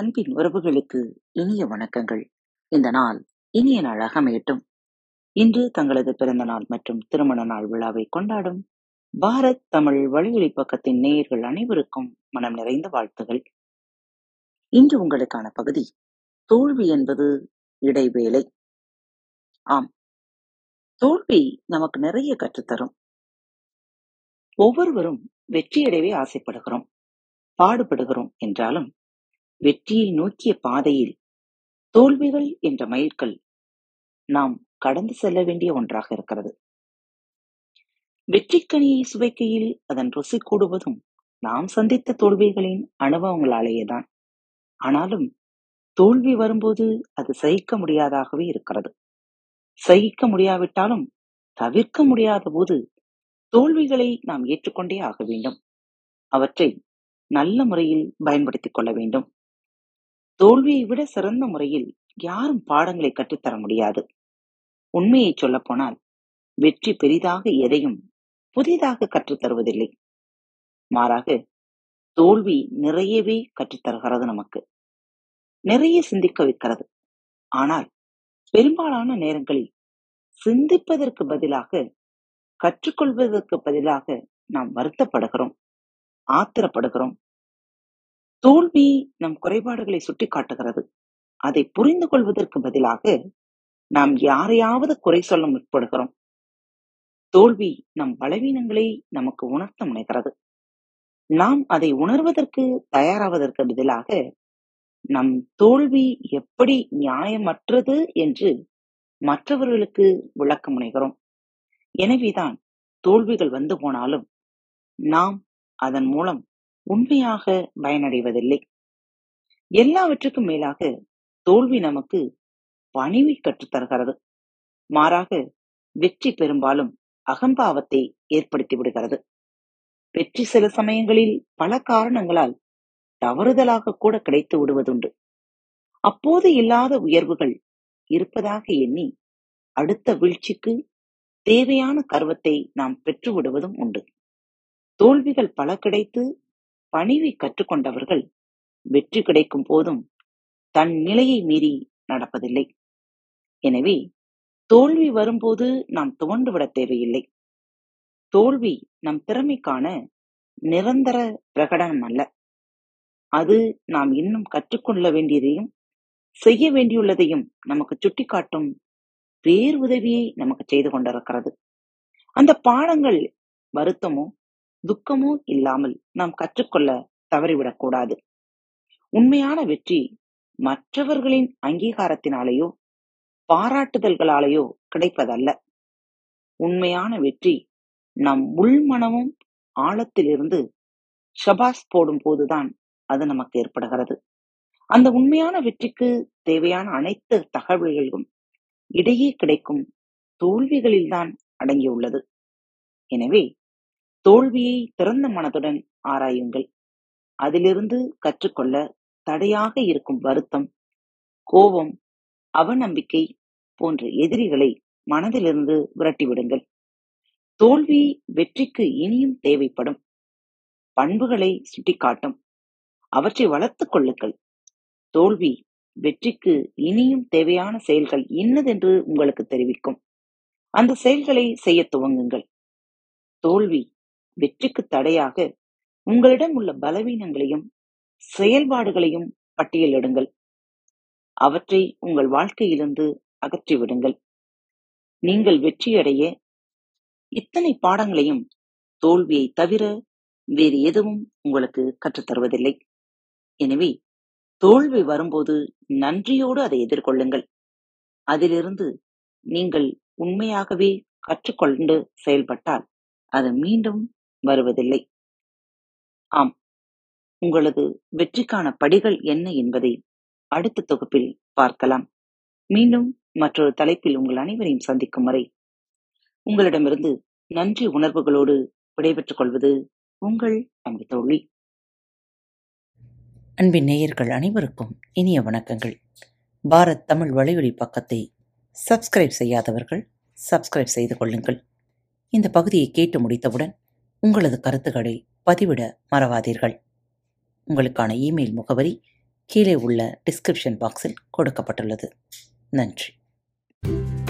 அன்பின் உறவுகளுக்கு இனிய வணக்கங்கள். இந்த நாள் இனிய நாளாக அமையட்டும். இன்று தங்களது பிறந்த நாள் மற்றும் திருமண நாள் விழாவை கொண்டாடும் பாரத் தமிழ் வலியுறி பக்கத்தின் நேயர்கள் அனைவருக்கும் மனம் நிறைந்த வாழ்த்துகள். இன்று உங்களுக்கான பகுதி தோல்வி என்பது இடைவேளை. ஆம், தோல்வி நமக்கு நிறைய கற்றுத்தரும். ஒவ்வொருவரும் வெற்றியடைவே ஆசைப்படுகிறோம், பாடுபடுகிறோம். என்றாலும் வெற்றியை நோக்கிய பாதையில் தோல்விகள் என்ற மைல்கல் நாம் கடந்து செல்ல வேண்டிய ஒன்றாக இருக்கிறது. வெற்றிக்கனியை சுவைக்கையில் அதன் ருசி கூடுவதும் நாம் சந்தித்த தோல்விகளின் அனுபவங்களாலேயே தான். ஆனாலும் தோல்வி வரும்போது அது சகிக்க முடியாதாகவே இருக்கிறது. சகிக்க முடியாவிட்டாலும் தவிர்க்க முடியாத போது தோல்விகளை நாம் ஏற்றுக்கொண்டே ஆக வேண்டும். அவற்றை நல்ல முறையில் பயன்படுத்திக் கொள்ள வேண்டும். தோல்வியை விட சிறந்த முறையில் யாரும் பாடங்களை கற்றுத்தர முடியாது. உண்மையை சொல்லப்போனால் வெற்றி பெரிதாக எதையும் புதிதாக கற்றுத்தருவதில்லை. மாறாக தோல்வி நிறையவே கற்றுத்தருகிறது, நமக்கு நிறைய சிந்திக்க வைக்கிறது. ஆனால் பெரும்பாலான நேரங்களில் சிந்திப்பதற்கு பதிலாக, கற்றுக்கொள்வதற்கு பதிலாக நாம் வருத்தப்படுகிறோம், ஆத்திரப்படுகிறோம். தோல்வி நம் குறைபாடுகளை சுட்டி காட்டுகிறது. அதை புரிந்து கொள்வதற்கு பதிலாக நாம் யாரையாவது குறை சொல்ல முற்படுகிறோம். தோல்வி நம் பலவீனங்களை நமக்கு உணர்த்த முனைகிறது. நாம் அதை உணர்வதற்கு தயாராவதற்கு பதிலாக நம் தோல்வி எப்படி நியாயமற்றது என்று மற்றவர்களுக்கு விளக்க முனைகிறோம். எனவேதான் தோல்விகள் வந்து போனாலும் நாம் அதன் மூலம் உண்மையாக பயனடைவதில்லை. எல்லாவற்றுக்கும் மேலாக தோல்வி நமக்கு பணிவை கற்றுத்தருகிறது. மாறாக வெற்றி பெரும்பாலும் அகம்பாவத்தை ஏற்படுத்தி விடுகிறது. வெற்றி சில சமயங்களில் பல காரணங்களால் தவறுதலாக கூட கிடைத்து விடுவதுண்டு. அப்போது இல்லாத உயர்வுகள் இருப்பதாக எண்ணி அடுத்த வீழ்ச்சிக்கு தேவையான கர்வத்தை நாம் பெற்று விடுவதும் உண்டு. தோல்விகள் பல கிடைத்து பணிவை கற்றுக்கொண்டவர்கள் வெற்றி கிடைக்கும் போதும் தன் நிலையை மீறி நடப்பதில்லை. எனவே தோல்வி வரும்போது நாம் துவண்டுவிட தேவையில்லை. தோல்வி நம் திறமைக்கான நிரந்தர பிரகடனம் அல்ல. அது நாம் இன்னும் கற்றுக்கொள்ள வேண்டியதையும் செய்ய வேண்டியுள்ளதையும் நமக்கு சுட்டிக்காட்டும் பேருதவியை நமக்கு செய்து கொண்டிருக்கிறது. அந்த பாடங்கள் வருத்தமோ துக்கமோ இல்லாமல் நாம் கற்றுக்கொள்ள தவறிவிடக்கூடாது. உண்மையான வெற்றி மற்றவர்களின் அங்கீகாரத்தினாலேயோ பாராட்டுதல்களாலேயோ கிடைப்பதல்ல. உண்மையான வெற்றி நம் உள்மனமும் ஆழத்திலிருந்து ஷபாஸ் போடும் போதுதான் அது நமக்கு ஏற்படுகிறது. அந்த உண்மையான வெற்றிக்கு தேவையான அனைத்து தகவல்களும் இடையே கிடைக்கும் தோல்விகளில் தான் அடங்கியுள்ளது. எனவே தோல்வியை திறந்த மனதுடன் ஆராயுங்கள். அதிலிருந்து கற்றுக்கொள்ள தடையாக இருக்கும் வருத்தம், கோபம், அவநம்பிக்கை போன்ற எதிரிகளை மனதிலிருந்து விரட்டிவிடுங்கள். தோல்வி வெற்றிக்கு இனியும் தேவைப்படும் பண்புகளை சுட்டிக்காட்டும். அவற்றை வளர்த்துக் கொள்ளுங்கள். தோல்வி வெற்றிக்கு இனியும் தேவையான செயல்கள் இன்னதென்று உங்களுக்கு தெரிவிக்கும். அந்த செயல்களை செய்ய துவங்குங்கள். தோல்வி வெற்றிக்கு தடையாக உங்களிடம் உள்ள பலவீனங்களையும் செயல்பாடுகளையும் பட்டியலிடுங்கள். அவற்றை உங்கள் வாழ்க்கையிலிருந்து அகற்றிவிடுங்கள். நீங்கள் வெற்றியடைய இத்தனை பாடங்களையும் தோல்வியை தவிர வேறு எதுவும் உங்களுக்கு கற்றுத்தருவதில்லை. எனவே தோல்வி வரும்போது நன்றியோடு அதை எதிர்கொள்ளுங்கள். அதிலிருந்து நீங்கள் உண்மையாகவே கற்றுக்கொண்டு செயல்பட்டால் அது மீண்டும் வருவதில்லை. ஆம், உங்களது வெற்றிக்கான படிகள் என்ன என்பதை அடுத்த தொகுப்பில் பார்க்கலாம். மீண்டும் மற்றொரு தலைப்பில் உங்கள் அனைவரையும் சந்திக்கும் வரை உங்களிடமிருந்து நன்றி உணர்வுகளோடு விடைபெற்றுக் கொள்வது உங்கள் அன்பு தோழி. அன்பின் நேயர்கள் அனைவருக்கும் இனிய வணக்கங்கள். பாரத் தமிழ் வலியுறி பக்கத்தை சப்ஸ்கிரைப் செய்யாதவர்கள் சப்ஸ்கிரைப் செய்து கொள்ளுங்கள். இந்த பகுதியை கேட்டு முடித்தவுடன் உங்களது கருத்துக்களை பதிவிட மறவாதீர்கள். உங்களுக்கான இமெயில் முகவரி கீழே உள்ள டிஸ்கிரிப்ஷன் பாக்ஸில் கொடுக்கப்பட்டுள்ளது. நன்றி.